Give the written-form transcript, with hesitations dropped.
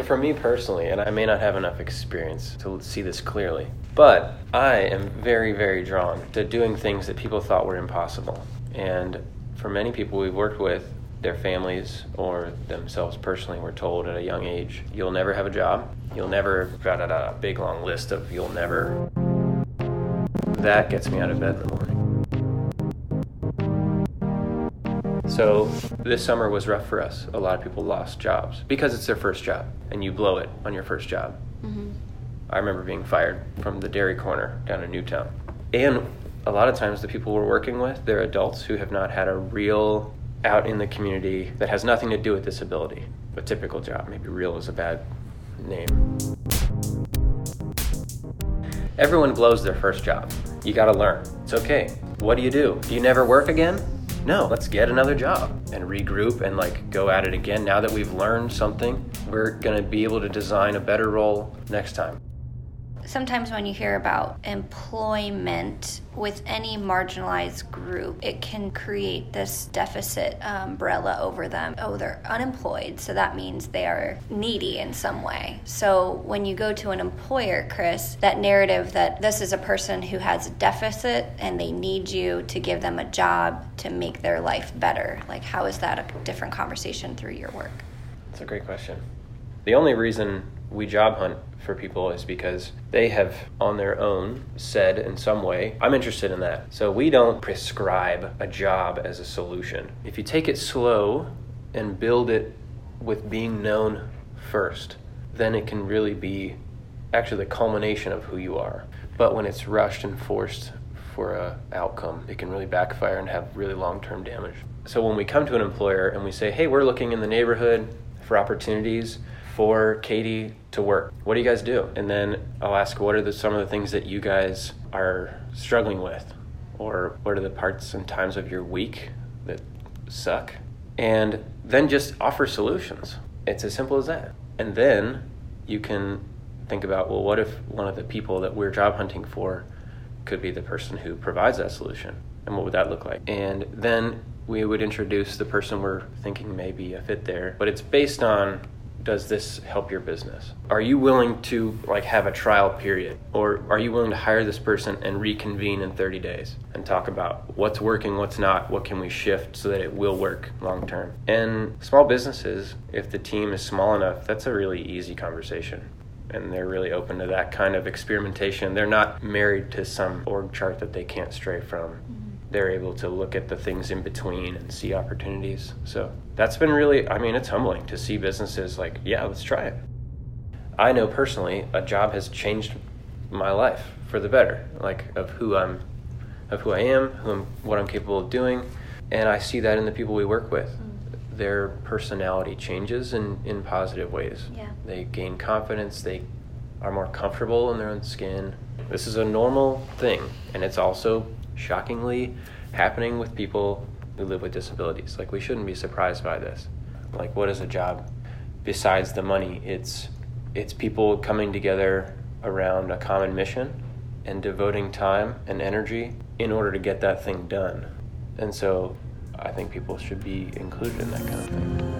So for me personally, and I may not have enough experience to see this clearly, but I am very, very drawn to doing things that people thought were impossible. And for many people we've worked with, their families or themselves personally were told at a young age, you'll never have a job, you'll never, a big long list of you'll never. That gets me out of bed in the morning. So this summer was rough for us. A lot of people lost jobs because it's their first job and you blow it on your first job. Mm-hmm. I remember being fired from the dairy corner down in Newtown. And a lot of times the people we're working with, they're adults who have not had a real out in the community that has nothing to do with disability. A typical job, maybe real is a bad name. Everyone blows their first job. You gotta learn. It's okay. What do? Do you never work again? No, let's get another job and regroup and go at it again. Now that we've learned something, we're gonna be able to design a better role next time. Sometimes when you hear about employment with any marginalized group, it can create this deficit umbrella over them. Oh, they're unemployed, so that means they are needy in some way. So when you go to an employer, Chris, that narrative that this is a person who has a deficit and they need you to give them a job to make their life better. How is that a different conversation through your work? That's a great question. The only reason we job hunt for people is because they have on their own said in some way, I'm interested in that. So we don't prescribe a job as a solution. If you take it slow and build it with being known first, then it can really be actually the culmination of who you are. But when it's rushed and forced for an outcome, it can really backfire and have really long-term damage. So when we come to an employer and we say, hey, we're looking in the neighborhood for opportunities for Katie to work. What do you guys do? And then I'll ask, what are some of the things that you guys are struggling with? Or what are the parts and times of your week that suck? And then just offer solutions. It's as simple as that. And then you can think about, well, what if one of the people that we're job hunting for could be the person who provides that solution? And what would that look like? And then we would introduce the person we're thinking may be a fit there, but it's based on, does this help your business? Are you willing to have a trial period? Or are you willing to hire this person and reconvene in 30 days and talk about what's working, what's not, what can we shift so that it will work long term? And small businesses, if the team is small enough, that's a really easy conversation. And they're really open to that kind of experimentation. They're not married to some org chart that they can't stray from. Mm-hmm. They're able to look at the things in between and see opportunities. So that's been really, it's humbling to see businesses yeah, let's try it. I know personally a job has changed my life for the better, of who I am, what I'm capable of doing. And I see that in the people we work with. Mm-hmm. Their personality changes in positive ways. Yeah. They gain confidence, they are more comfortable in their own skin. This is a normal thing, and it's also shockingly happening with people who live with disabilities. We shouldn't be surprised by this. What is a job besides the money? It's people coming together around a common mission and devoting time and energy in order to get that thing done. And so I think people should be included in that kind of thing.